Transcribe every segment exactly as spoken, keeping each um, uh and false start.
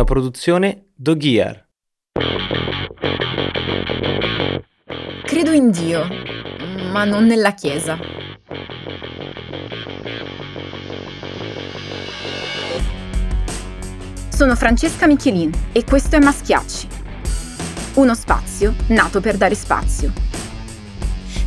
una produzione Dogear. Credo in Dio, ma non nella Chiesa. Sono Francesca Michielin e questo è Maschiacci. Uno spazio nato per dare spazio.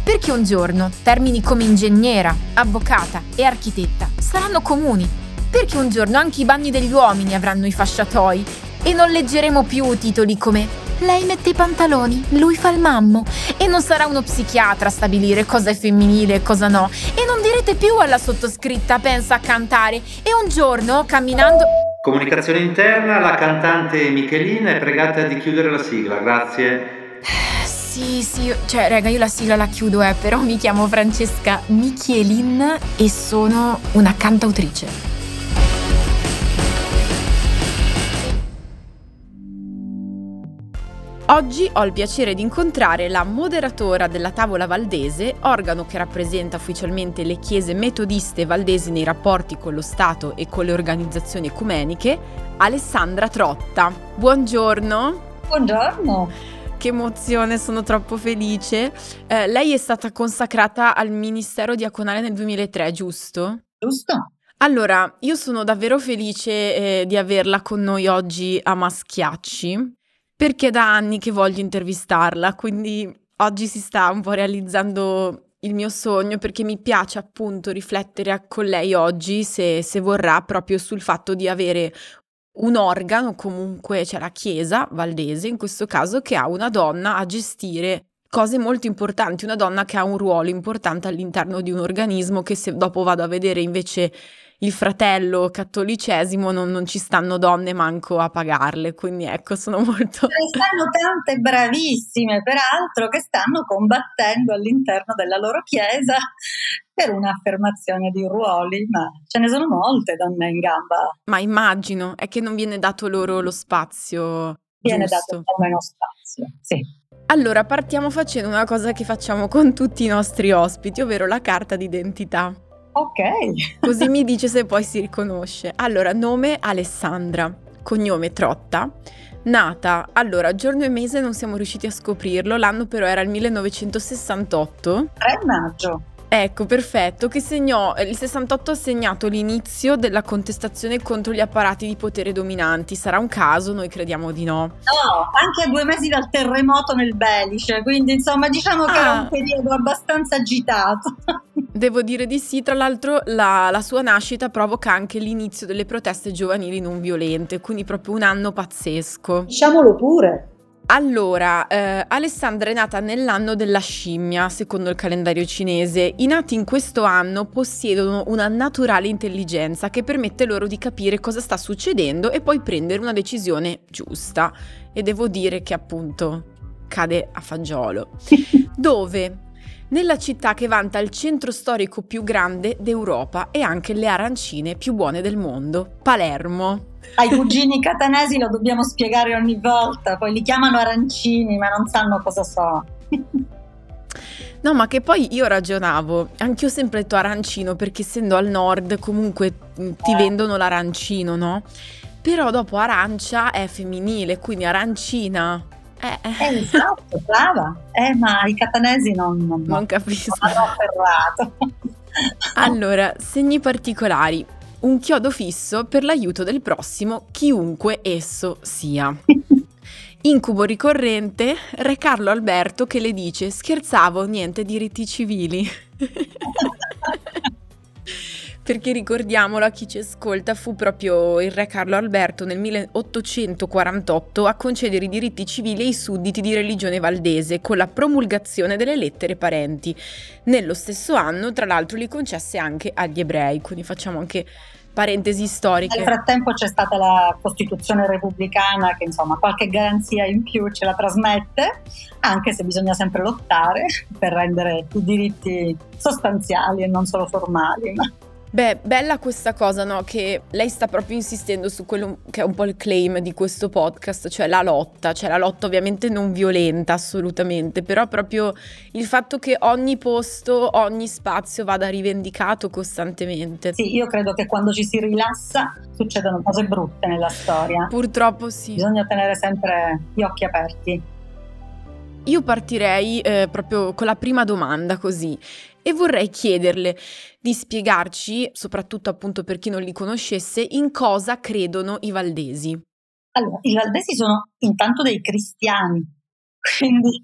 Perché un giorno termini come ingegnera, avvocata e architetta saranno comuni. Perché un giorno anche i bagni degli uomini avranno i fasciatoi e non leggeremo più titoli come "Lei mette i pantaloni, lui fa il mammo" e non sarà uno psichiatra a stabilire cosa è femminile e cosa no. E non direte più alla sottoscritta "pensa a cantare" e un giorno camminando... Comunicazione interna, la cantante Michielin è pregata di chiudere la sigla, grazie. Sì, sì, cioè raga, io la sigla la chiudo, eh, però mi chiamo Francesca Michielin e sono una cantautrice. Oggi ho il piacere di incontrare la moderatora della Tavola Valdese, organo che rappresenta ufficialmente le chiese metodiste valdesi nei rapporti con lo Stato e con le organizzazioni ecumeniche, Alessandra Trotta. Buongiorno. Buongiorno. Che emozione, sono troppo felice. Eh, lei è stata consacrata al Ministero Diaconale nel duemilatré, giusto? Giusto. Allora, io sono davvero felice eh, di averla con noi oggi a Maschiacci, perché da anni che voglio intervistarla, quindi oggi si sta un po' realizzando il mio sogno, perché mi piace appunto riflettere con lei oggi, se, se vorrà, proprio sul fatto di avere un organo, comunque c'è cioè la Chiesa Valdese in questo caso, che ha una donna a gestire cose molto importanti, una donna che ha un ruolo importante all'interno di un organismo che, se dopo vado a vedere invece il fratello cattolicesimo, non, non ci stanno donne manco a pagarle, quindi ecco, sono molto... Ne stanno tante bravissime, peraltro, che stanno combattendo all'interno della loro chiesa per un'affermazione di ruoli, ma ce ne sono molte donne in gamba. Ma immagino, è che non viene dato loro lo spazio. Viene giusto. Dato meno spazio, sì. Allora, partiamo facendo una cosa che facciamo con tutti i nostri ospiti, ovvero la carta d'identità. Ok. Così mi dice se poi si riconosce. Allora, nome Alessandra, cognome Trotta, nata, allora giorno e mese non siamo riusciti a scoprirlo, l'anno però era il millenovecentosessantotto. tre maggio. Ecco, perfetto, che segnò, il sessantotto ha segnato l'inizio della contestazione contro gli apparati di potere dominanti. Sarà un caso? Noi crediamo di no. No, anche a due mesi dal terremoto nel Belice, quindi insomma diciamo che ah. era un periodo abbastanza agitato. Devo dire di sì, tra l'altro la, la sua nascita provoca anche l'inizio delle proteste giovanili non violente, quindi proprio un anno pazzesco. Diciamolo pure. Allora, eh, Alessandra è nata nell'anno della scimmia, secondo il calendario cinese. I nati in questo anno possiedono una naturale intelligenza che permette loro di capire cosa sta succedendo e poi prendere una decisione giusta. E devo dire che appunto cade a fagiolo. Dove? Nella città che vanta il centro storico più grande d'Europa e anche le arancine più buone del mondo, Palermo. Ai cugini catanesi lo dobbiamo spiegare ogni volta, poi li chiamano arancini ma non sanno cosa sono. No, ma che poi io ragionavo, anch'io sempre detto arancino perché essendo al nord comunque ti vendono l'arancino, no? Però dopo arancia è femminile, quindi arancina. Eh, eh. Esatto, brava, eh, ma i catanesi non, non, non capisco. Non hanno afferrato. Allora, segni particolari. Un chiodo fisso per l'aiuto del prossimo, chiunque esso sia. Incubo ricorrente, re Carlo Alberto che le dice "scherzavo, niente diritti civili". Perché ricordiamolo a chi ci ascolta, fu proprio il re Carlo Alberto nel milleottocentoquarantotto a concedere i diritti civili ai sudditi di religione valdese con la promulgazione delle lettere parenti. Nello stesso anno, tra l'altro, li concesse anche agli ebrei, quindi facciamo anche parentesi storiche. Nel frattempo c'è stata la Costituzione repubblicana che insomma qualche garanzia in più ce la trasmette, anche se bisogna sempre lottare per rendere i diritti sostanziali e non solo formali, ma... Beh, bella questa cosa, no? Che lei sta proprio insistendo su quello che è un po' il claim di questo podcast, cioè la lotta, cioè la lotta ovviamente non violenta assolutamente, però proprio il fatto che ogni posto, ogni spazio vada rivendicato costantemente. Sì, io credo che quando ci si rilassa succedono cose brutte nella storia. Purtroppo sì. Bisogna tenere sempre gli occhi aperti. Io partirei eh, proprio con la prima domanda così e vorrei chiederle di spiegarci, soprattutto appunto per chi non li conoscesse, in cosa credono i Valdesi. Allora, i Valdesi sono intanto dei cristiani, quindi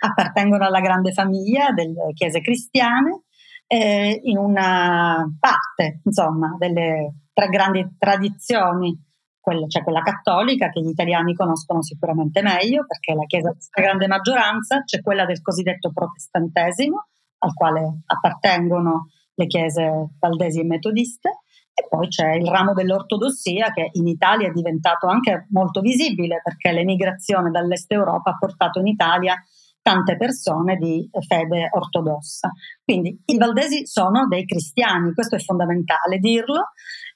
appartengono alla grande famiglia delle chiese cristiane, eh, in una parte, insomma, delle tre grandi tradizioni. Quella, cioè quella cattolica, che gli italiani conoscono sicuramente meglio perché la chiesa è la grande maggioranza, c'è quella del cosiddetto protestantesimo al quale appartengono le chiese valdesi e metodiste, e poi c'è il ramo dell'ortodossia che in Italia è diventato anche molto visibile perché l'emigrazione dall'est Europa ha portato in Italia tante persone di fede ortodossa. Quindi i valdesi sono dei cristiani, questo è fondamentale dirlo,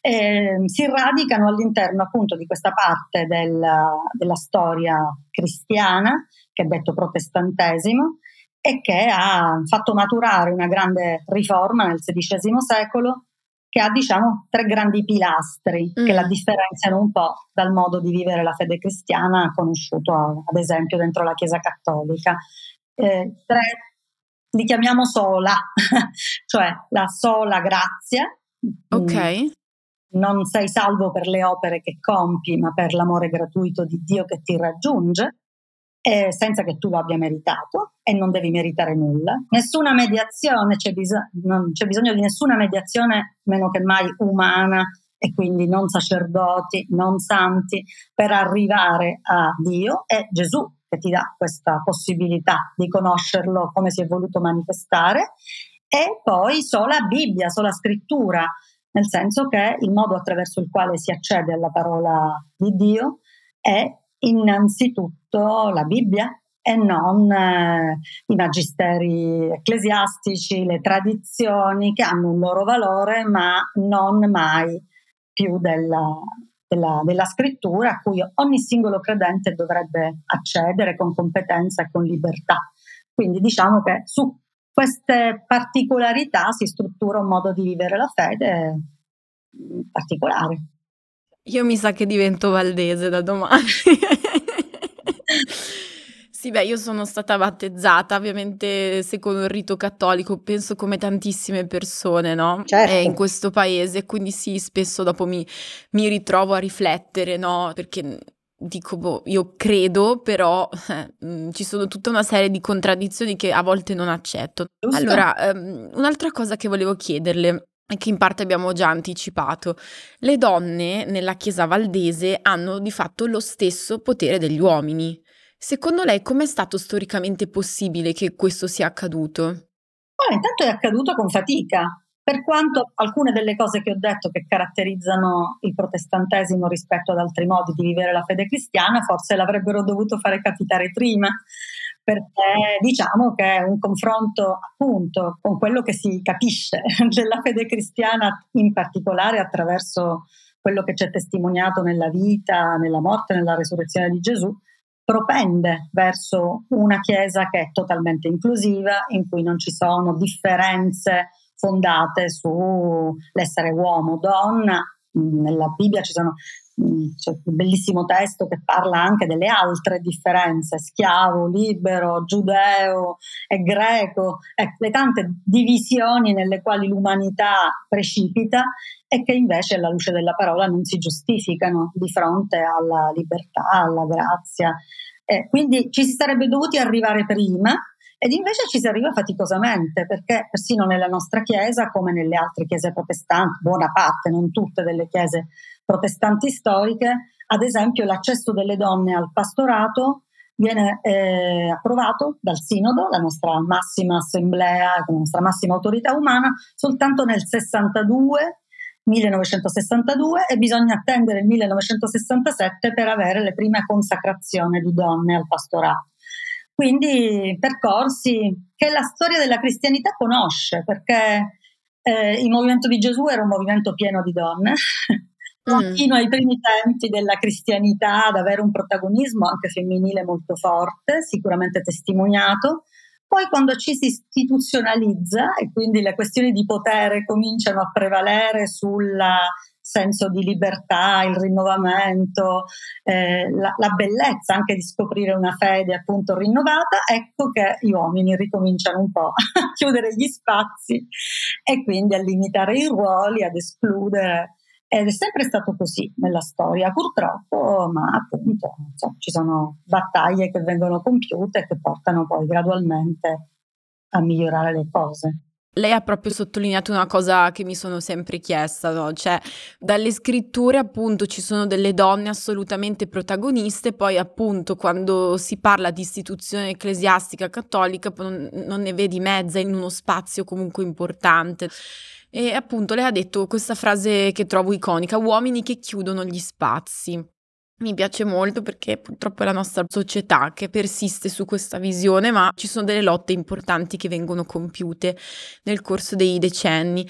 eh, si radicano all'interno appunto di questa parte della, della storia cristiana, che è detto protestantesimo, e che ha fatto maturare una grande riforma nel sedicesimo secolo che ha, diciamo, tre grandi pilastri mm. che la differenziano un po' dal modo di vivere la fede cristiana conosciuto ad esempio dentro la Chiesa cattolica. Eh, tre li chiamiamo sola, cioè la sola grazia, okay. mm, non sei salvo per le opere che compi ma per l'amore gratuito di Dio che ti raggiunge, eh, senza che tu lo abbia meritato e non devi meritare nulla, nessuna mediazione, c'è, bis- non c'è bisogno di nessuna mediazione meno che mai umana, e quindi non sacerdoti, non santi, per arrivare a Dio. È Gesù che ti dà questa possibilità di conoscerlo come si è voluto manifestare. E poi sola Bibbia, sola scrittura, nel senso che il modo attraverso il quale si accede alla parola di Dio è innanzitutto la Bibbia e non eh, i magisteri ecclesiastici, le tradizioni che hanno un loro valore ma non mai più della, della, della scrittura, a cui ogni singolo credente dovrebbe accedere con competenza e con libertà. Quindi diciamo che su queste particolarità si struttura un modo di vivere la fede particolare. Io mi sa che divento valdese da domani. Sì, beh, io sono stata battezzata ovviamente secondo il rito cattolico, penso come tantissime persone, no? Certo. Eh, in questo paese, quindi sì, spesso dopo mi, mi ritrovo a riflettere, no? Perché dico, boh, io credo, però eh, mh, ci sono tutta una serie di contraddizioni che a volte non accetto. Giusto. Allora, ehm, un'altra cosa che volevo chiederle, che in parte abbiamo già anticipato, le donne nella Chiesa valdese hanno di fatto lo stesso potere degli uomini. Secondo lei com'è stato storicamente possibile che questo sia accaduto? Beh, intanto è accaduto con fatica, per quanto alcune delle cose che ho detto che caratterizzano il protestantesimo rispetto ad altri modi di vivere la fede cristiana forse l'avrebbero dovuto fare capitare prima, perché diciamo che è un confronto appunto con quello che si capisce della fede cristiana, in particolare attraverso quello che ci è testimoniato nella vita, nella morte, nella resurrezione di Gesù, propende verso una chiesa che è totalmente inclusiva, in cui non ci sono differenze fondate sull'essere uomo o donna. Nella Bibbia ci sono c'è un bellissimo testo che parla anche delle altre differenze, schiavo, libero, giudeo e greco, ecco, le tante divisioni nelle quali l'umanità precipita e che invece alla luce della parola non si giustificano di fronte alla libertà, alla grazia. Eh, quindi ci si sarebbe dovuti arrivare prima ed invece ci si arriva faticosamente, perché persino nella nostra chiesa, come nelle altre chiese protestanti, buona parte, non tutte, delle chiese protestanti storiche, ad esempio l'accesso delle donne al pastorato viene eh, approvato dal Sinodo, la nostra massima assemblea, la nostra massima autorità umana, soltanto nel sessantadue, millenovecentosessantadue, e bisogna attendere il millenovecentosessantasette per avere le prime consacrazioni di donne al pastorato. Quindi percorsi che la storia della cristianità conosce, perché Eh, il movimento di Gesù era un movimento pieno di donne, fino ai primi tempi della cristianità ad avere un protagonismo anche femminile molto forte, sicuramente testimoniato. Poi quando ci si istituzionalizza e quindi le questioni di potere cominciano a prevalere sul senso di libertà, il rinnovamento, eh, la, la bellezza anche di scoprire una fede appunto rinnovata, ecco che gli uomini ricominciano un po' a chiudere gli spazi e quindi a limitare i ruoli, ad escludere. Ed è sempre stato così nella storia, purtroppo, ma appunto non so, ci sono battaglie che vengono compiute e che portano poi gradualmente a migliorare le cose. Lei ha proprio sottolineato una cosa che mi sono sempre chiesta, no? Cioè dalle scritture appunto ci sono delle donne assolutamente protagoniste, poi appunto quando si parla di istituzione ecclesiastica cattolica non, non ne vedi mezza in uno spazio comunque importante. E appunto lei ha detto questa frase che trovo iconica: uomini che chiudono gli spazi. Mi piace molto perché purtroppo è la nostra società che persiste su questa visione, ma ci sono delle lotte importanti che vengono compiute nel corso dei decenni.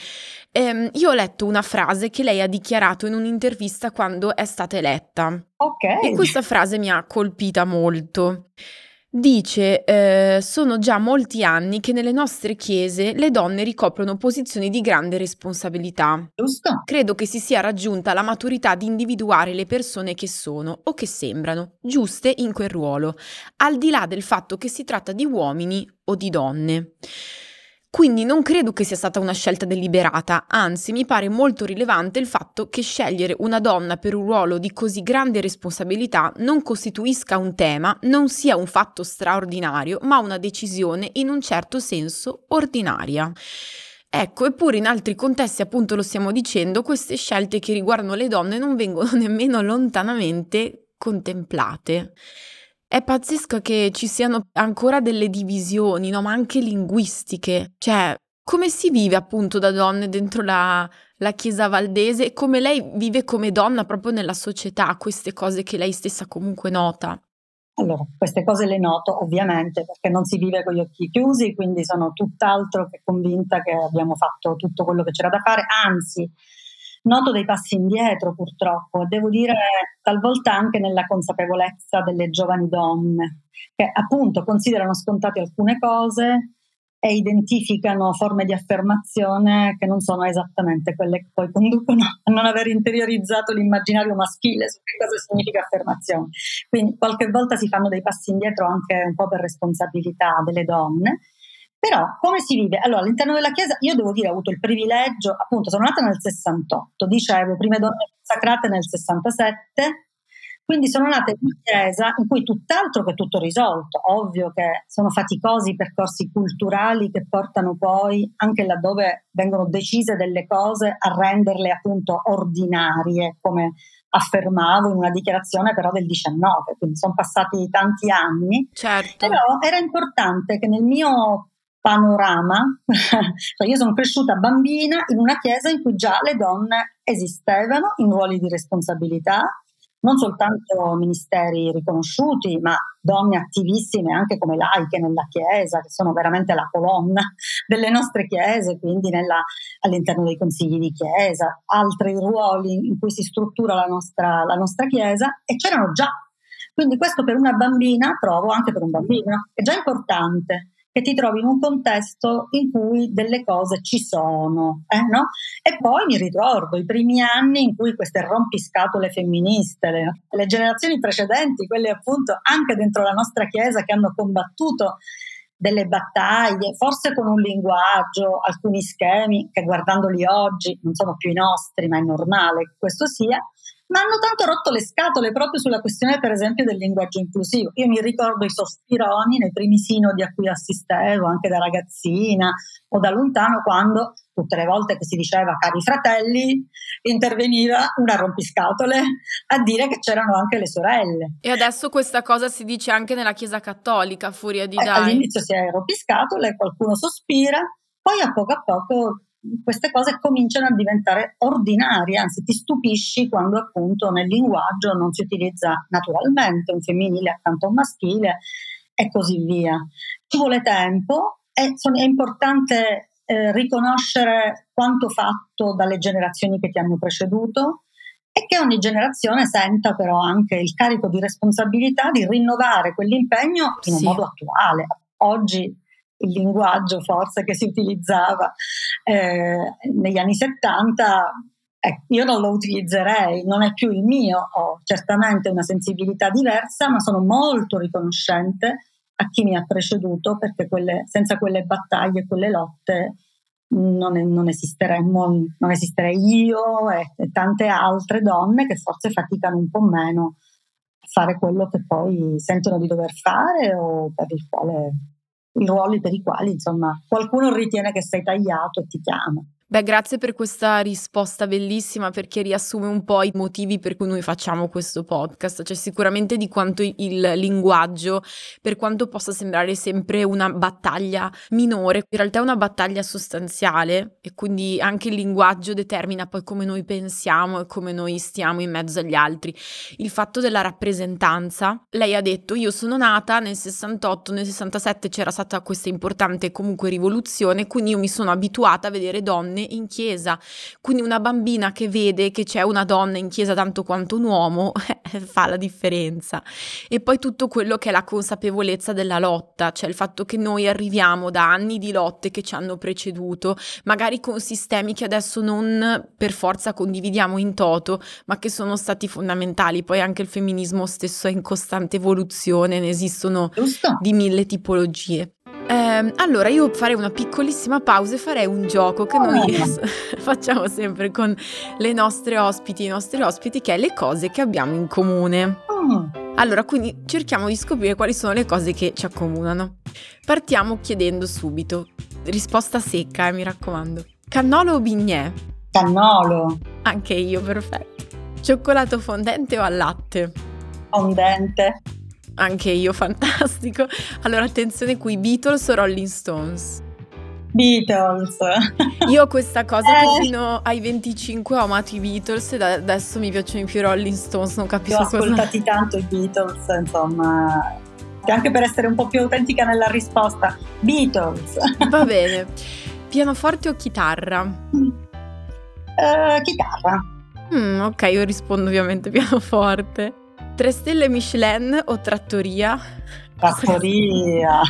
Ehm, io ho letto una frase che lei ha dichiarato in un'intervista quando è stata eletta. Ok. E questa frase mi ha colpita molto. Dice, eh, sono già molti anni che nelle nostre chiese le donne ricoprono posizioni di grande responsabilità. Giusto. Credo che si sia raggiunta la maturità di individuare le persone che sono o che sembrano giuste in quel ruolo, al di là del fatto che si tratta di uomini o di donne. Quindi non credo che sia stata una scelta deliberata, anzi mi pare molto rilevante il fatto che scegliere una donna per un ruolo di così grande responsabilità non costituisca un tema, non sia un fatto straordinario, ma una decisione in un certo senso ordinaria. Ecco, eppure in altri contesti, appunto lo stiamo dicendo, queste scelte che riguardano le donne non vengono nemmeno lontanamente contemplate. È pazzesco che ci siano ancora delle divisioni, no? Ma anche linguistiche. Cioè, come si vive appunto da donne dentro la, la Chiesa Valdese e come lei vive come donna proprio nella società queste cose che lei stessa comunque nota? Allora, queste cose le noto ovviamente perché non si vive con gli occhi chiusi, quindi sono tutt'altro che convinta che abbiamo fatto tutto quello che c'era da fare, anzi… Noto dei passi indietro purtroppo, devo dire talvolta anche nella consapevolezza delle giovani donne che appunto considerano scontate alcune cose e identificano forme di affermazione che non sono esattamente quelle che poi conducono a non aver interiorizzato l'immaginario maschile su che cosa significa affermazione. Quindi qualche volta si fanno dei passi indietro anche un po' per responsabilità delle donne. Però come si vive? Allora, all'interno della Chiesa io devo dire ho avuto il privilegio, appunto sono nata nel sessantotto, dicevo, prime donne consacrate nel sessantasette, quindi sono nata in una Chiesa in cui tutt'altro che tutto risolto, ovvio che sono faticosi i percorsi culturali che portano poi, anche laddove vengono decise delle cose, a renderle appunto ordinarie, come affermavo in una dichiarazione però del diciannove, quindi sono passati tanti anni, certo. Però era importante che nel mio panorama, cioè io sono cresciuta bambina in una chiesa in cui già le donne esistevano in ruoli di responsabilità, non soltanto ministeri riconosciuti, ma donne attivissime anche come laiche nella chiesa, che sono veramente la colonna delle nostre chiese, quindi nella, all'interno dei consigli di chiesa, altri ruoli in cui si struttura la nostra, la nostra chiesa, e c'erano già. Quindi questo per una bambina, trovo anche per un bambino, è già importante che ti trovi in un contesto in cui delle cose ci sono, eh, no? E poi mi ricordo i primi anni in cui queste rompiscatole femministe, le, le generazioni precedenti, quelle appunto anche dentro la nostra chiesa che hanno combattuto delle battaglie, forse con un linguaggio, alcuni schemi che guardandoli oggi non sono più i nostri, ma è normale che questo sia, ma hanno tanto rotto le scatole proprio sulla questione per esempio del linguaggio inclusivo. Io mi ricordo i sospironi nei primi sinodi a cui assistevo anche da ragazzina o da lontano, quando tutte le volte che si diceva cari fratelli interveniva una rompiscatole a dire che c'erano anche le sorelle. E adesso questa cosa si dice anche nella Chiesa Cattolica, furia di dai. All'inizio si è rompiscatole, qualcuno sospira, poi a poco a poco queste cose cominciano a diventare ordinarie, anzi ti stupisci quando appunto nel linguaggio non si utilizza naturalmente un femminile accanto a un maschile e così via. Ci vuole tempo, è, è importante eh, riconoscere quanto fatto dalle generazioni che ti hanno preceduto, e che ogni generazione senta però anche il carico di responsabilità di rinnovare quell'impegno in un sì. modo attuale. Oggi il linguaggio forse che si utilizzava eh, negli anni settanta, eh, io non lo utilizzerei, non è più il mio, ho certamente una sensibilità diversa, ma sono molto riconoscente a chi mi ha preceduto, perché quelle, senza quelle battaglie, quelle lotte non, è, non, esisteremmo, non esisterei io e, e tante altre donne che forse faticano un po' meno a fare quello che poi sentono di dover fare, o per il quale... i ruoli per i quali, insomma, qualcuno ritiene che sei tagliato e ti chiama. Beh, grazie per questa risposta bellissima, perché riassume un po' i motivi per cui noi facciamo questo podcast, cioè sicuramente di quanto il linguaggio, per quanto possa sembrare sempre una battaglia minore, in realtà è una battaglia sostanziale, e quindi anche il linguaggio determina poi come noi pensiamo e come noi stiamo in mezzo agli altri. Il fatto della rappresentanza, lei ha detto: io sono nata nel sessantotto, nel sessantasette c'era stata questa importante comunque rivoluzione, quindi io mi sono abituata a vedere donne in chiesa, quindi una bambina che vede che c'è una donna in chiesa tanto quanto un uomo fa la differenza. E poi tutto quello che è la consapevolezza della lotta, cioè il fatto che noi arriviamo da anni di lotte che ci hanno preceduto, magari con sistemi che adesso non per forza condividiamo in toto, ma che sono stati fondamentali. Poi anche il femminismo stesso è in costante evoluzione, ne esistono di mille tipologie. Eh, allora io farei una piccolissima pausa e farei un gioco che noi facciamo sempre con le nostre ospiti, i nostri ospiti, che è le cose che abbiamo in comune. Allora, quindi cerchiamo di scoprire quali sono le cose che ci accomunano. Partiamo chiedendo subito, risposta secca, eh, mi raccomando. Cannolo o bignè? Cannolo. Anche io, perfetto. Cioccolato fondente o al latte? Fondente. Anche io, fantastico. Allora, attenzione qui, Beatles o Rolling Stones? Beatles. Io ho questa cosa eh. che fino ai venticinque ho amato i Beatles, e da adesso mi piacciono i più Rolling Stones, non capisco cosa... Io ho ascoltati tanto i Beatles, insomma, anche per essere un po' più autentica nella risposta. Beatles. Va bene. Pianoforte o chitarra? Uh, chitarra. Mm, ok, io rispondo ovviamente pianoforte. Tre stelle Michelin o trattoria? Trattoria!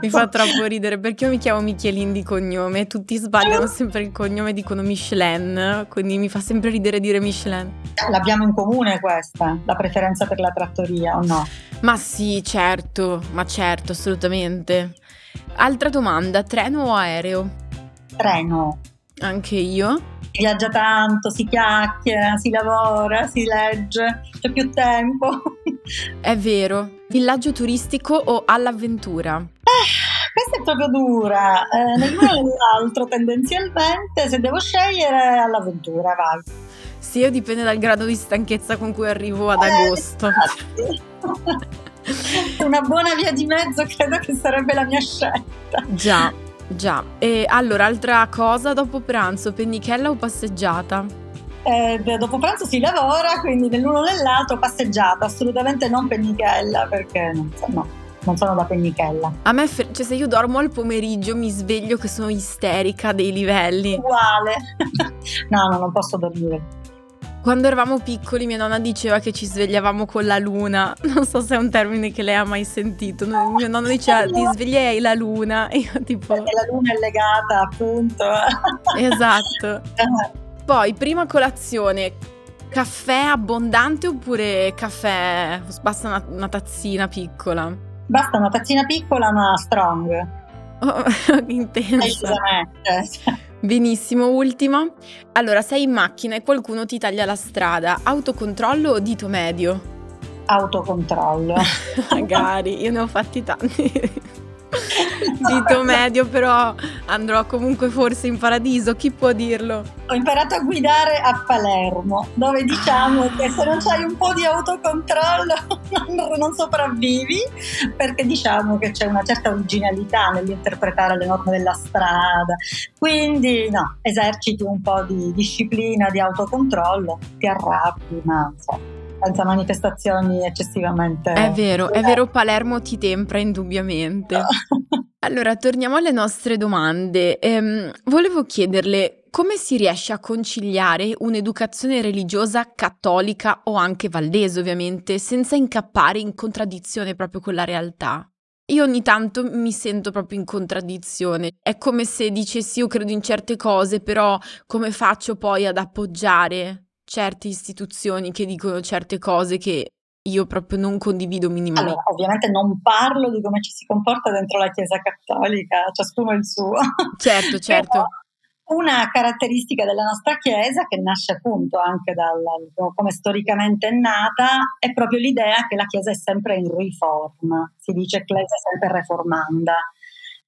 Mi fa troppo ridere, perché io mi chiamo Michielin di cognome, tutti sbagliano sempre il cognome, dicono Michelin, quindi mi fa sempre ridere dire Michelin. L'abbiamo in comune questa, la preferenza per la trattoria, o no? Ma sì, certo, ma certo, assolutamente. Altra domanda, treno o aereo? Treno. Anche io. Si viaggia tanto, si chiacchiera, si lavora, si legge, c'è più tempo. È vero. Villaggio turistico o all'avventura? Eh, questa è proprio dura. Eh, nell'uno e nell'altro tendenzialmente, se devo scegliere, all'avventura, vai. Sì, io dipende dal grado di stanchezza con cui arrivo ad eh, agosto. Una buona via di mezzo credo che sarebbe la mia scelta. Già. Già, e allora altra cosa, dopo pranzo, pennichella o passeggiata? Eh, dopo pranzo si lavora, quindi nell'uno o nell'altro passeggiata, assolutamente non pennichella, perché non so, no, non sono da pennichella. A me, fer- cioè se io dormo al pomeriggio mi sveglio che sono isterica dei livelli. Uguale, no, no, non posso dormire. Quando eravamo piccoli mia nonna diceva che ci svegliavamo con la luna, non so se è un termine che lei ha mai sentito. No, mio nonno diceva ti svegliai la luna, e io tipo... Perché la luna è legata, appunto. Esatto. Poi, prima colazione, caffè abbondante oppure caffè, basta una, una tazzina piccola? Basta una tazzina piccola, ma strong. Oh, intensa. Esattamente. Benissimo, ultima. Allora, sei in macchina e qualcuno ti taglia la strada, autocontrollo o dito medio? Autocontrollo. Magari, io ne ho fatti tanti. Dito medio, però andrò comunque forse in paradiso, chi può dirlo? Ho imparato a guidare a Palermo, dove diciamo che se non c'hai un po' di autocontrollo non, non sopravvivi, perché diciamo che c'è una certa originalità nell'interpretare le norme della strada, quindi no, eserciti un po' di disciplina, di autocontrollo, ti arrabbi, ma insomma, senza manifestazioni eccessivamente... È vero, è vero, Palermo ti tempra indubbiamente. No. Allora, torniamo alle nostre domande. Ehm, volevo chiederle come si riesce a conciliare un'educazione religiosa cattolica o anche valdese, ovviamente, senza incappare in contraddizione proprio con la realtà. Io ogni tanto mi sento proprio in contraddizione. È come se dicessi io credo in certe cose, però come faccio poi ad appoggiare certe istituzioni che dicono certe cose che io proprio non condivido minimamente. Allora, ovviamente non parlo di come ci si comporta dentro la Chiesa cattolica, ciascuno il suo. Certo, certo. Però una caratteristica della nostra Chiesa, che nasce appunto anche dal come storicamente è nata, è proprio l'idea che la Chiesa è sempre in riforma, si dice Chiesa sempre reformanda,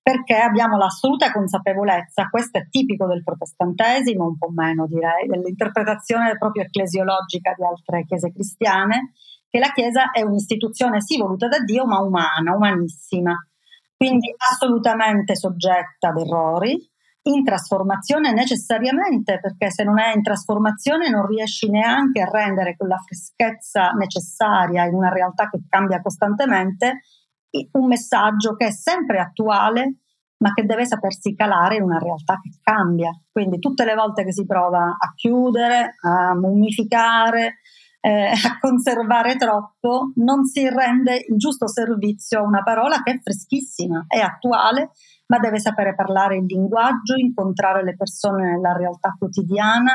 perché abbiamo l'assoluta consapevolezza, questo è tipico del protestantesimo, un po' meno direi, dell'interpretazione proprio ecclesiologica di altre Chiese cristiane, che la Chiesa è un'istituzione sì voluta da Dio ma umana, umanissima, quindi assolutamente soggetta ad errori, in trasformazione necessariamente, perché se non è in trasformazione non riesci neanche a rendere quella freschezza necessaria in una realtà che cambia costantemente un messaggio che è sempre attuale ma che deve sapersi calare in una realtà che cambia. Quindi tutte le volte che si prova a chiudere, a mummificare, eh, a conservare troppo, non si rende il giusto servizio a una parola che è freschissima, è attuale, ma deve sapere parlare il linguaggio, incontrare le persone nella realtà quotidiana,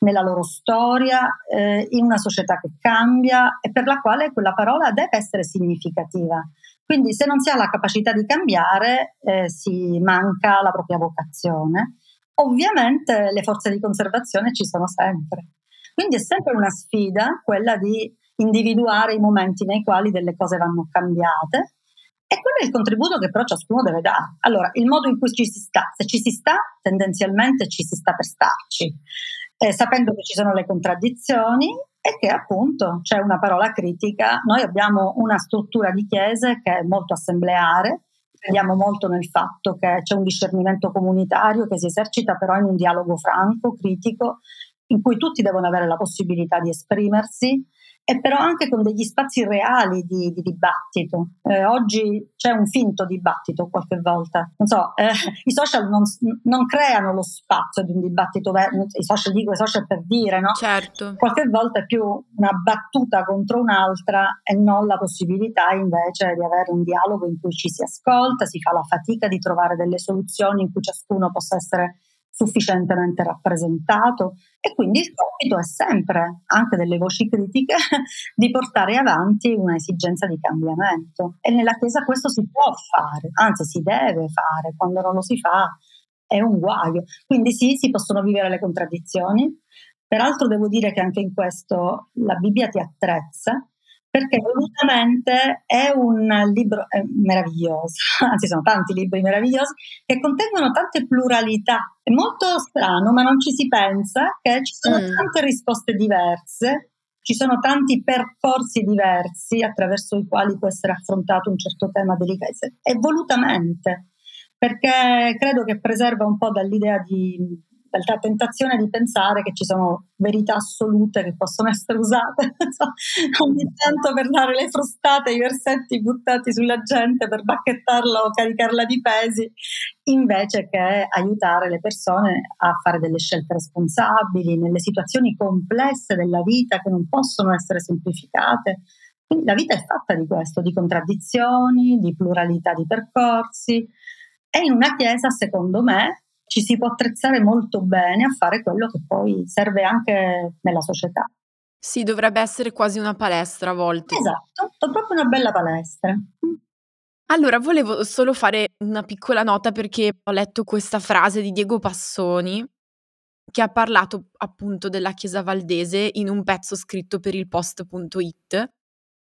nella loro storia, eh, in una società che cambia e per la quale quella parola deve essere significativa. Quindi se non si ha la capacità di cambiare, eh, si manca la propria vocazione. Ovviamente le forze di conservazione ci sono sempre. Quindi è sempre una sfida quella di individuare i momenti nei quali delle cose vanno cambiate. E quello è il contributo che però ciascuno deve dare. Allora, il modo in cui ci si sta, se ci si sta, tendenzialmente ci si sta per starci, eh, sapendo che ci sono le contraddizioni e che appunto c'è una parola critica. Noi abbiamo una struttura di chiese che è molto assembleare, crediamo molto nel fatto che c'è un discernimento comunitario che si esercita però in un dialogo franco, critico, in cui tutti devono avere la possibilità di esprimersi, e però anche con degli spazi reali di, di dibattito. Eh, oggi c'è un finto dibattito qualche volta, non so, eh, i social non, non creano lo spazio di un dibattito vero, i social dico i social per dire, no? Certo. Qualche volta è più una battuta contro un'altra e non la possibilità invece di avere un dialogo in cui ci si ascolta, si fa la fatica di trovare delle soluzioni in cui ciascuno possa essere sufficientemente rappresentato, e quindi il compito è sempre, anche delle voci critiche, di portare avanti un'esigenza di cambiamento. E nella Chiesa questo si può fare, anzi si deve fare, quando non lo si fa è un guaio. Quindi sì, si possono vivere le contraddizioni, peraltro devo dire che anche in questo la Bibbia ti attrezza, perché volutamente è un libro eh, meraviglioso, anzi sono tanti libri meravigliosi che contengono tante pluralità. È molto strano, ma non ci si pensa che ci sono mm. tante risposte diverse, ci sono tanti percorsi diversi attraverso i quali può essere affrontato un certo tema delicato. E volutamente, perché credo che preserva un po' dall'idea di... la tentazione di pensare che ci sono verità assolute che possono essere usate ogni tanto per dare le frustate, i versetti buttati sulla gente per bacchettarla o caricarla di pesi, invece che aiutare le persone a fare delle scelte responsabili nelle situazioni complesse della vita che non possono essere semplificate. Quindi la vita è fatta di questo, di contraddizioni, di pluralità di percorsi, e in una chiesa, secondo me, ci si può attrezzare molto bene a fare quello che poi serve anche nella società. Sì, dovrebbe essere quasi una palestra a volte. Esatto, è proprio una bella palestra. Allora, volevo solo fare una piccola nota perché ho letto questa frase di Diego Passoni che ha parlato appunto della Chiesa Valdese in un pezzo scritto per il post punto it.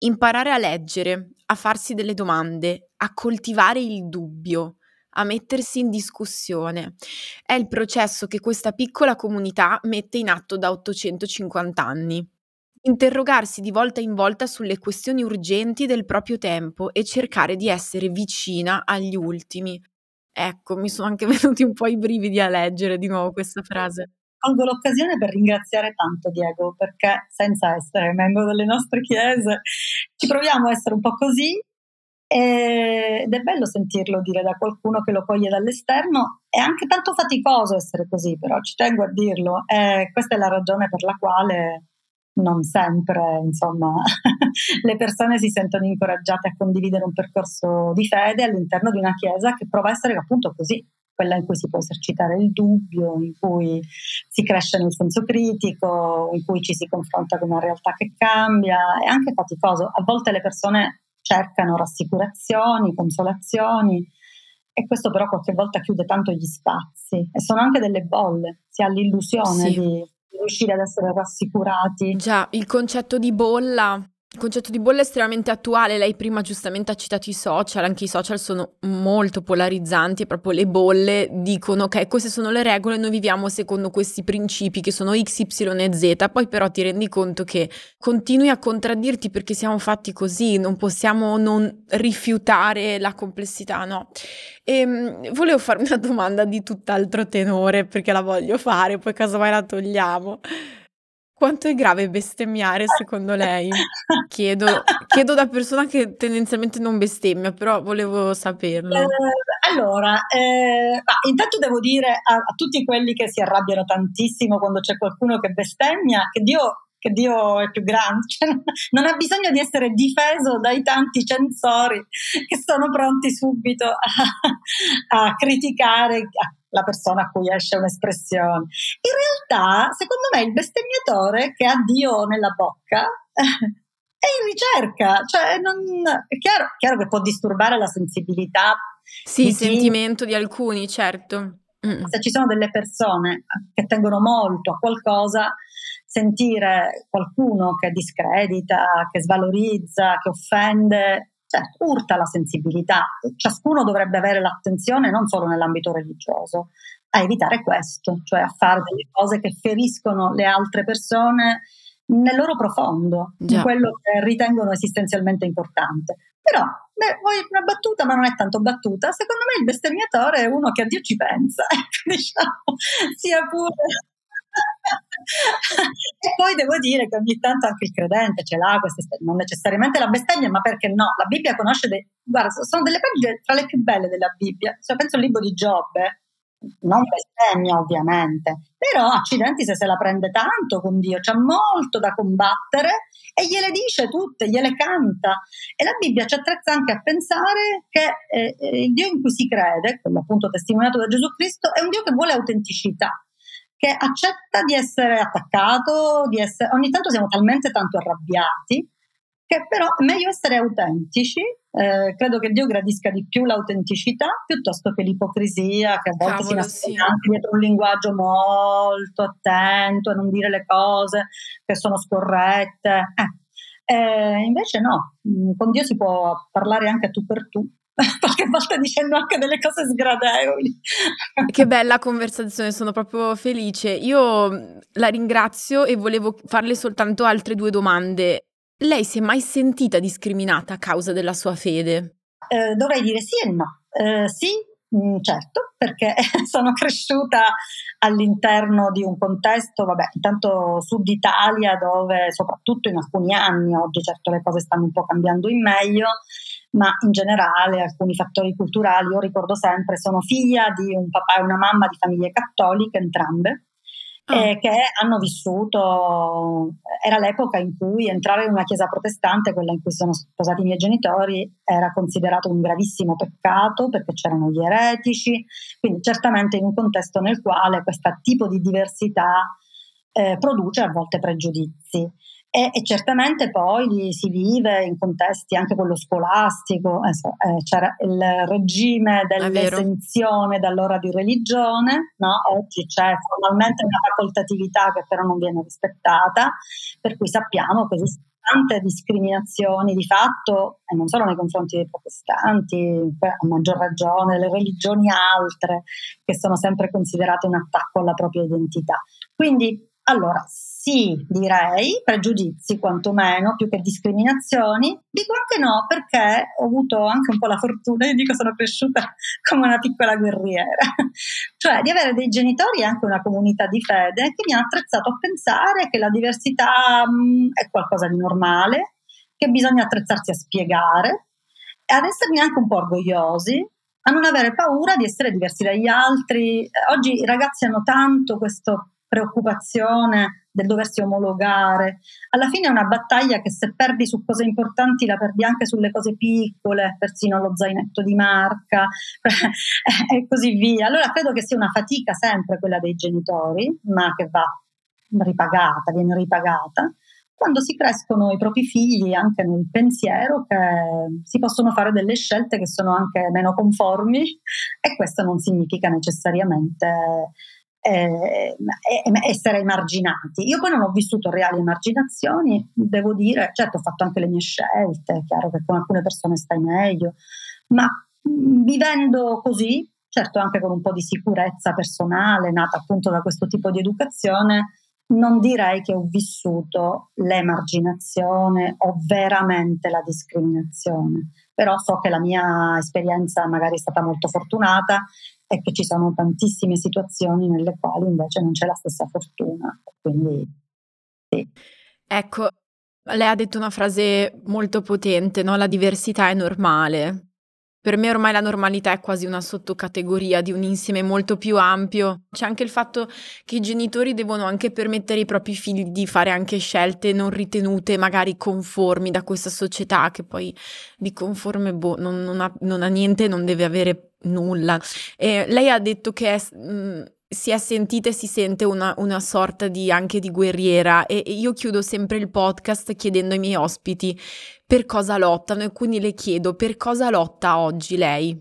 Imparare a leggere, a farsi delle domande, a coltivare il dubbio, a mettersi in discussione. È il processo che questa piccola comunità mette in atto da ottocentocinquanta anni. Interrogarsi di volta in volta sulle questioni urgenti del proprio tempo e cercare di essere vicina agli ultimi. Ecco, mi sono anche venuti un po' i brividi a leggere di nuovo questa frase. Colgo l'occasione per ringraziare tanto Diego, perché senza essere membro delle nostre chiese ci proviamo a essere un po' così, Ed è bello sentirlo dire da qualcuno che lo coglie dall'esterno. È anche tanto faticoso essere così, però ci tengo a dirlo. Eh, questa è la ragione per la quale non sempre, insomma, le persone si sentono incoraggiate a condividere un percorso di fede all'interno di una chiesa che prova a essere appunto così, quella in cui si può esercitare il dubbio, in cui si cresce nel senso critico, in cui ci si confronta con una realtà che cambia. È anche faticoso. A volte le persone cercano rassicurazioni, consolazioni, e questo però qualche volta chiude tanto gli spazi e sono anche delle bolle, si ha l'illusione sì. di riuscire ad essere rassicurati. Già, il concetto di bolla, il concetto di bolla è estremamente attuale. Lei prima giustamente ha citato i social, anche i social sono molto polarizzanti, e proprio le bolle dicono ok, queste sono le regole, noi viviamo secondo questi principi che sono X, Y e Z, poi però ti rendi conto che continui a contraddirti perché siamo fatti così, non possiamo non rifiutare la complessità, no? E volevo fare una domanda di tutt'altro tenore perché la voglio fare, poi casomai la togliamo. Quanto è grave bestemmiare secondo lei? Chiedo, chiedo da persona che tendenzialmente non bestemmia, però volevo saperlo. Eh, allora, eh, ah, intanto devo dire a, a tutti quelli che si arrabbiano tantissimo quando c'è qualcuno che bestemmia, che Dio, che Dio è più grande, cioè, non ha bisogno di essere difeso dai tanti censori che sono pronti subito a, a criticare, a la persona a cui esce un'espressione. In realtà, secondo me, il bestemmiatore che ha Dio nella bocca è in ricerca, cioè non, è chiaro, chiaro che può disturbare la sensibilità. Sì, il sentimento di alcuni, certo. Mm. Se ci sono delle persone che tengono molto a qualcosa, sentire qualcuno che discredita, che svalorizza, che offende, cioè urta la sensibilità. Ciascuno dovrebbe avere l'attenzione non solo nell'ambito religioso a evitare questo, cioè a fare delle cose che feriscono le altre persone nel loro profondo, yeah. in quello che ritengono esistenzialmente importante. Però beh, vuoi una battuta, ma non è tanto battuta. Secondo me il bestemmiatore è uno che a Dio ci pensa, diciamo, sia pure… E poi devo dire che ogni tanto anche il credente ce l'ha, queste, non necessariamente la bestemmia, ma perché no? La Bibbia conosce, de, guarda, sono delle pagine tra le più belle della Bibbia. Se penso al libro di Giobbe, non bestemmia ovviamente, però accidenti se se la prende tanto con Dio, c'ha molto da combattere e gliele dice tutte, gliele canta, e la Bibbia ci attrezza anche a pensare che eh, il Dio in cui si crede, quello appunto testimoniato da Gesù Cristo, è un Dio che vuole autenticità, che accetta di essere attaccato, di essere, ogni tanto siamo talmente tanto arrabbiati che però è meglio essere autentici. Eh, credo che Dio gradisca di più l'autenticità piuttosto che l'ipocrisia che a volte Cavolo, si nasconde sì. anche dietro un linguaggio molto attento a non dire le cose che sono scorrette. Eh. Eh, invece no, con Dio si può parlare anche a tu per tu. Qualche volta dicendo anche delle cose sgradevoli. Che bella conversazione, sono proprio felice. Io la ringrazio e volevo farle soltanto altre due domande. Lei si è mai sentita discriminata a causa della sua fede? Eh, dovrei dire sì e no. Eh, sì, certo, perché sono cresciuta all'interno di un contesto, vabbè, intanto Sud Italia, dove soprattutto in alcuni anni, oggi certo le cose stanno un po' cambiando in meglio, ma in generale alcuni fattori culturali, io ricordo sempre, sono figlia di un papà e una mamma di famiglie cattoliche entrambe, oh. eh, che hanno vissuto, era l'epoca in cui entrare in una chiesa protestante, quella in cui sono sposati i miei genitori, era considerato un gravissimo peccato perché c'erano gli eretici, quindi certamente in un contesto nel quale questo tipo di diversità eh, produce a volte pregiudizi. E, e certamente poi si vive in contesti anche quello scolastico, eh, c'era il regime dell'esenzione dall'ora di religione, no? Oggi c'è formalmente una facoltatività che però non viene rispettata, per cui sappiamo che esistono tante discriminazioni di fatto, e non solo nei confronti dei protestanti, a maggior ragione le religioni altre, che sono sempre considerate un attacco alla propria identità. Quindi allora, sì, direi pregiudizi quantomeno, più che discriminazioni. Dico anche no, perché ho avuto anche un po' la fortuna, io dico sono cresciuta come una piccola guerriera, cioè di avere dei genitori e anche una comunità di fede che mi ha attrezzato a pensare che la diversità mh, è qualcosa di normale, che bisogna attrezzarsi a spiegare, ad esserne anche un po' orgogliosi, a non avere paura di essere diversi dagli altri. Oggi i ragazzi hanno tanto questa preoccupazione del doversi omologare. Alla fine è una battaglia che, se perdi su cose importanti, la perdi anche sulle cose piccole, persino lo zainetto di marca e così via. Allora credo che sia una fatica sempre quella dei genitori, ma che va ripagata, viene ripagata quando si crescono i propri figli anche nel pensiero che si possono fare delle scelte che sono anche meno conformi, e questo non significa necessariamente eh, essere emarginati. Io poi non ho vissuto reali emarginazioni, devo dire, certo ho fatto anche le mie scelte, è chiaro che con alcune persone stai meglio, ma vivendo così, certo anche con un po' di sicurezza personale nata appunto da questo tipo di educazione, non direi che ho vissuto l'emarginazione o veramente la discriminazione, però so che la mia esperienza magari è stata molto fortunata e che ci sono tantissime situazioni nelle quali invece non c'è la stessa fortuna, quindi sì. Ecco, lei ha detto una frase molto potente, no? La diversità è normale. Per me ormai la normalità è quasi una sottocategoria di un insieme molto più ampio. C'è anche il fatto che i genitori devono anche permettere ai propri figli di fare anche scelte non ritenute magari conformi da questa società, che poi di conforme boh, non, non, ha, non ha niente, non deve avere nulla. Eh, lei ha detto che è, mh, si è sentita e si sente una, una sorta di anche di guerriera, e, e io chiudo sempre il podcast chiedendo ai miei ospiti per cosa lottano, e quindi le chiedo per cosa lotta oggi lei?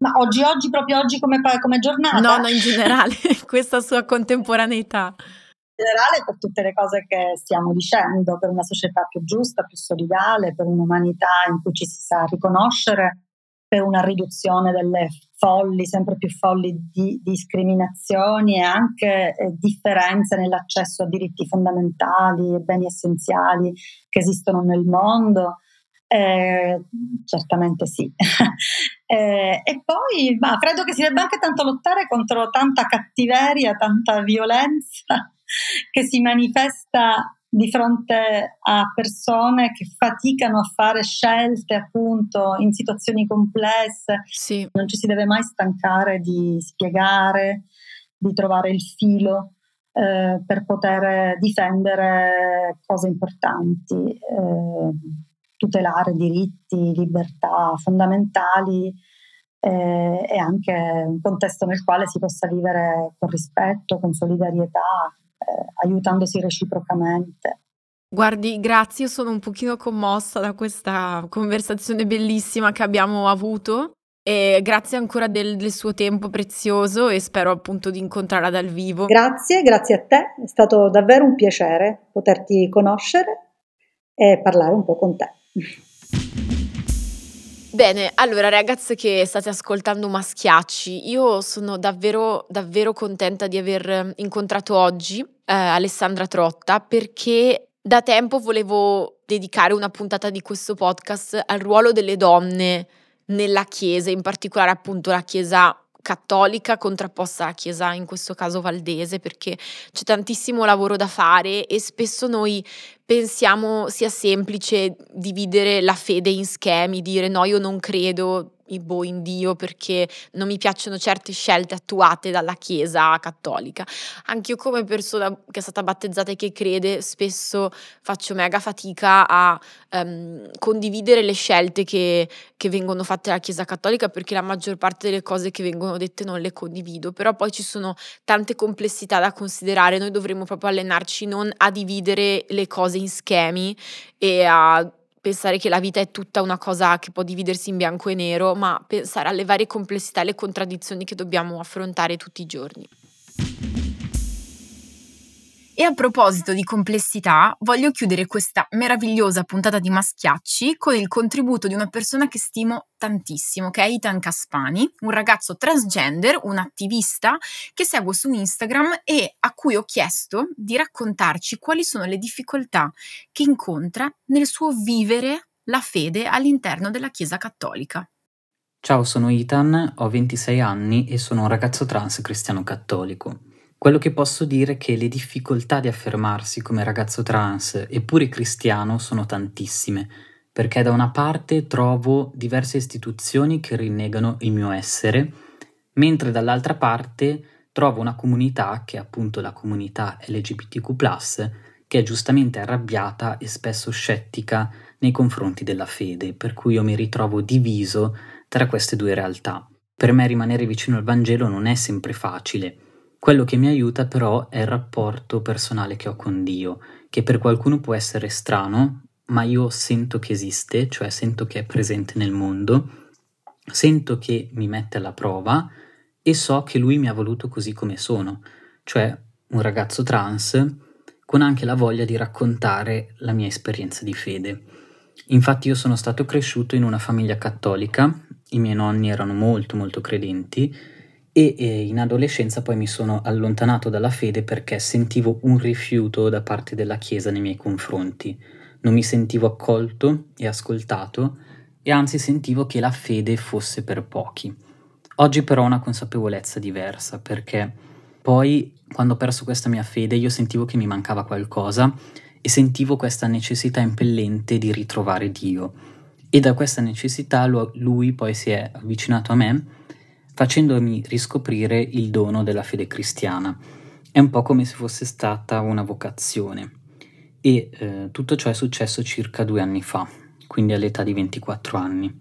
Ma oggi, oggi, proprio oggi come, come giornata? No, no, in generale, questa sua contemporaneità. In generale per tutte le cose che stiamo dicendo, per una società più giusta, più solidale, per un'umanità in cui ci si sa riconoscere, per una riduzione delle folli, sempre più folli di discriminazioni e anche eh, differenze nell'accesso a diritti fondamentali e beni essenziali che esistono nel mondo. Eh, certamente sì. eh, e poi ma credo che si debba anche tanto lottare contro tanta cattiveria, tanta violenza che si manifesta di fronte a persone che faticano a fare scelte appunto in situazioni complesse. Sì. Non ci si deve mai stancare di spiegare, di trovare il filo eh, per poter difendere cose importanti, eh, tutelare diritti, libertà fondamentali eh, e anche un contesto nel quale si possa vivere con rispetto, con solidarietà, Eh, aiutandosi reciprocamente. Guardi, grazie, io sono un pochino commossa da questa conversazione bellissima che abbiamo avuto, e grazie ancora del, del suo tempo prezioso, e spero appunto di incontrarla dal vivo. Grazie, grazie a te, è stato davvero un piacere poterti conoscere e parlare un po' con te. Bene, allora ragazze che state ascoltando Maschiacci, io sono davvero davvero contenta di aver incontrato oggi eh, Alessandra Trotta, perché da tempo volevo dedicare una puntata di questo podcast al ruolo delle donne nella Chiesa, in particolare appunto la Chiesa cattolica contrapposta alla Chiesa in questo caso valdese, perché c'è tantissimo lavoro da fare e spesso noi pensiamo sia semplice dividere la fede in schemi, dire no, io non credo boh, in Dio perché non mi piacciono certe scelte attuate dalla Chiesa cattolica. Anch'io come persona che è stata battezzata e che crede spesso faccio mega fatica a um, condividere le scelte che, che vengono fatte dalla Chiesa cattolica, perché la maggior parte delle cose che vengono dette non le condivido, però poi ci sono tante complessità da considerare. Noi dovremmo proprio allenarci non a dividere le cose in schemi e a pensare che la vita è tutta una cosa che può dividersi in bianco e nero, ma pensare alle varie complessità e le contraddizioni che dobbiamo affrontare tutti i giorni. E a proposito di complessità, voglio chiudere questa meravigliosa puntata di Maschiacci con il contributo di una persona che stimo tantissimo, che è Ethan Caspani, un ragazzo transgender, un attivista che seguo su Instagram e a cui ho chiesto di raccontarci quali sono le difficoltà che incontra nel suo vivere la fede all'interno della Chiesa cattolica. Ciao, sono Ethan, ho ventisei anni e sono un ragazzo trans cristiano cattolico. Quello che posso dire è che le difficoltà di affermarsi come ragazzo trans, eppure cristiano, sono tantissime. perché da una parte trovo diverse istituzioni che rinnegano il mio essere, mentre dall'altra parte trovo una comunità, che è appunto la comunità L G B T Q plus, che è giustamente arrabbiata e spesso scettica nei confronti della fede, per cui io mi ritrovo diviso tra queste due realtà. Per me rimanere vicino al Vangelo non è sempre facile. Quello che mi aiuta però è il rapporto personale che ho con Dio, che per qualcuno può essere strano, ma io sento che esiste, cioè sento che è presente nel mondo, sento che mi mette alla prova e so che Lui mi ha voluto così come sono, cioè un ragazzo trans con anche la voglia di raccontare la mia esperienza di fede. Infatti io sono stato cresciuto in una famiglia cattolica, i miei nonni erano molto molto credenti, e eh, in adolescenza poi mi sono allontanato dalla fede perché sentivo un rifiuto da parte della Chiesa nei miei confronti. Non mi sentivo accolto e ascoltato e anzi sentivo che la fede fosse per pochi. Oggi però ho una consapevolezza diversa, perché poi quando ho perso questa mia fede io sentivo che mi mancava qualcosa e sentivo questa necessità impellente di ritrovare Dio. E da questa necessità Lui poi si è avvicinato a me facendomi riscoprire il dono della fede cristiana. È un po' come se fosse stata una vocazione. E eh, tutto ciò è successo circa due anni fa, quindi all'età di ventiquattro anni.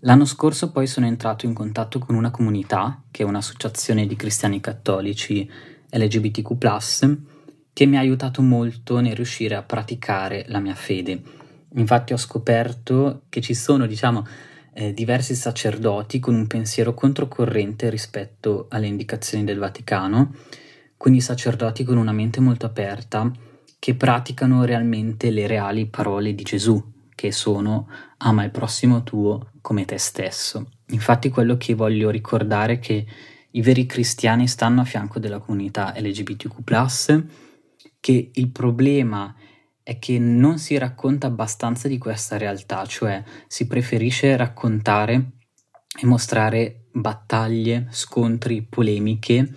L'anno scorso poi sono entrato in contatto con una comunità, che è un'associazione di cristiani cattolici L G B T Q plus, che mi ha aiutato molto nel riuscire a praticare la mia fede. Infatti ho scoperto che ci sono, diciamo, Eh, diversi sacerdoti con un pensiero controcorrente rispetto alle indicazioni del Vaticano, quindi sacerdoti con una mente molto aperta che praticano realmente le reali parole di Gesù, che sono ama il prossimo tuo come te stesso. Infatti quello che voglio ricordare è che i veri cristiani stanno a fianco della comunità L G B T Q plus, che il problema è che non si racconta abbastanza di questa realtà, cioè si preferisce raccontare e mostrare battaglie, scontri, polemiche,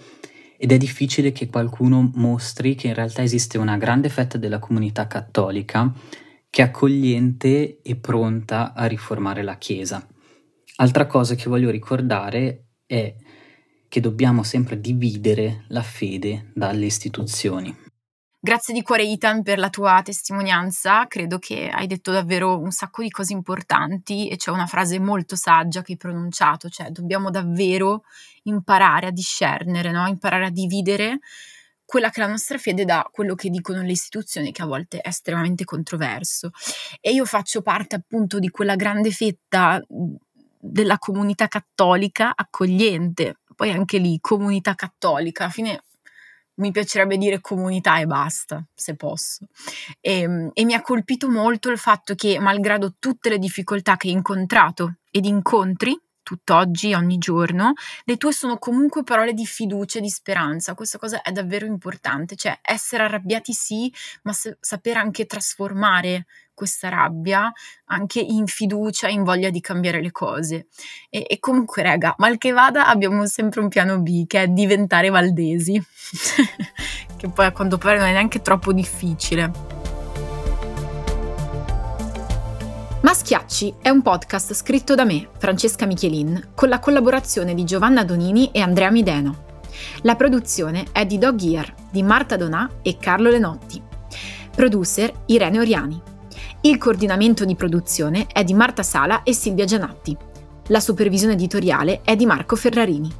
ed è difficile che qualcuno mostri che in realtà esiste una grande fetta della comunità cattolica che è accogliente e pronta a riformare la Chiesa. Altra cosa che voglio ricordare è che dobbiamo sempre dividere la fede dalle istituzioni. Grazie di cuore Ethan per la tua testimonianza, credo che hai detto davvero un sacco di cose importanti e c'è una frase molto saggia che hai pronunciato, cioè dobbiamo davvero imparare a discernere, no? Imparare a dividere quella che è la nostra fede da quello che dicono le istituzioni, che a volte è estremamente controverso. E io faccio parte appunto di quella grande fetta della comunità cattolica accogliente, poi anche lì comunità cattolica, alla fine mi piacerebbe dire comunità e basta, se posso. E, e mi ha colpito molto il fatto che, malgrado tutte le difficoltà che hai incontrato ed incontri, tutt'oggi, ogni giorno, le tue sono comunque parole di fiducia e di speranza. Questa cosa è davvero importante, cioè essere arrabbiati sì, ma se, sapere anche trasformare questa rabbia anche in fiducia, in voglia di cambiare le cose. E, e comunque raga, mal che vada abbiamo sempre un piano B, che è diventare valdesi, che poi a quanto pare non è neanche troppo difficile. Maschiacci è un podcast scritto da me, Francesca Michielin, con la collaborazione di Giovanna Donini e Andrea Mideno. La produzione è di Dogear, di Marta Donà e Carlo Lenotti. Producer Irene Oriani. Il coordinamento di produzione è di Marta Sala e Silvia Gianatti. La supervisione editoriale è di Marco Ferrarini.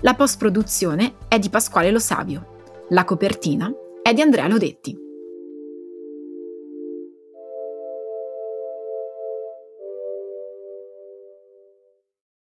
La post-produzione è di Pasquale Lo Savio. La copertina è di Andrea Lodetti.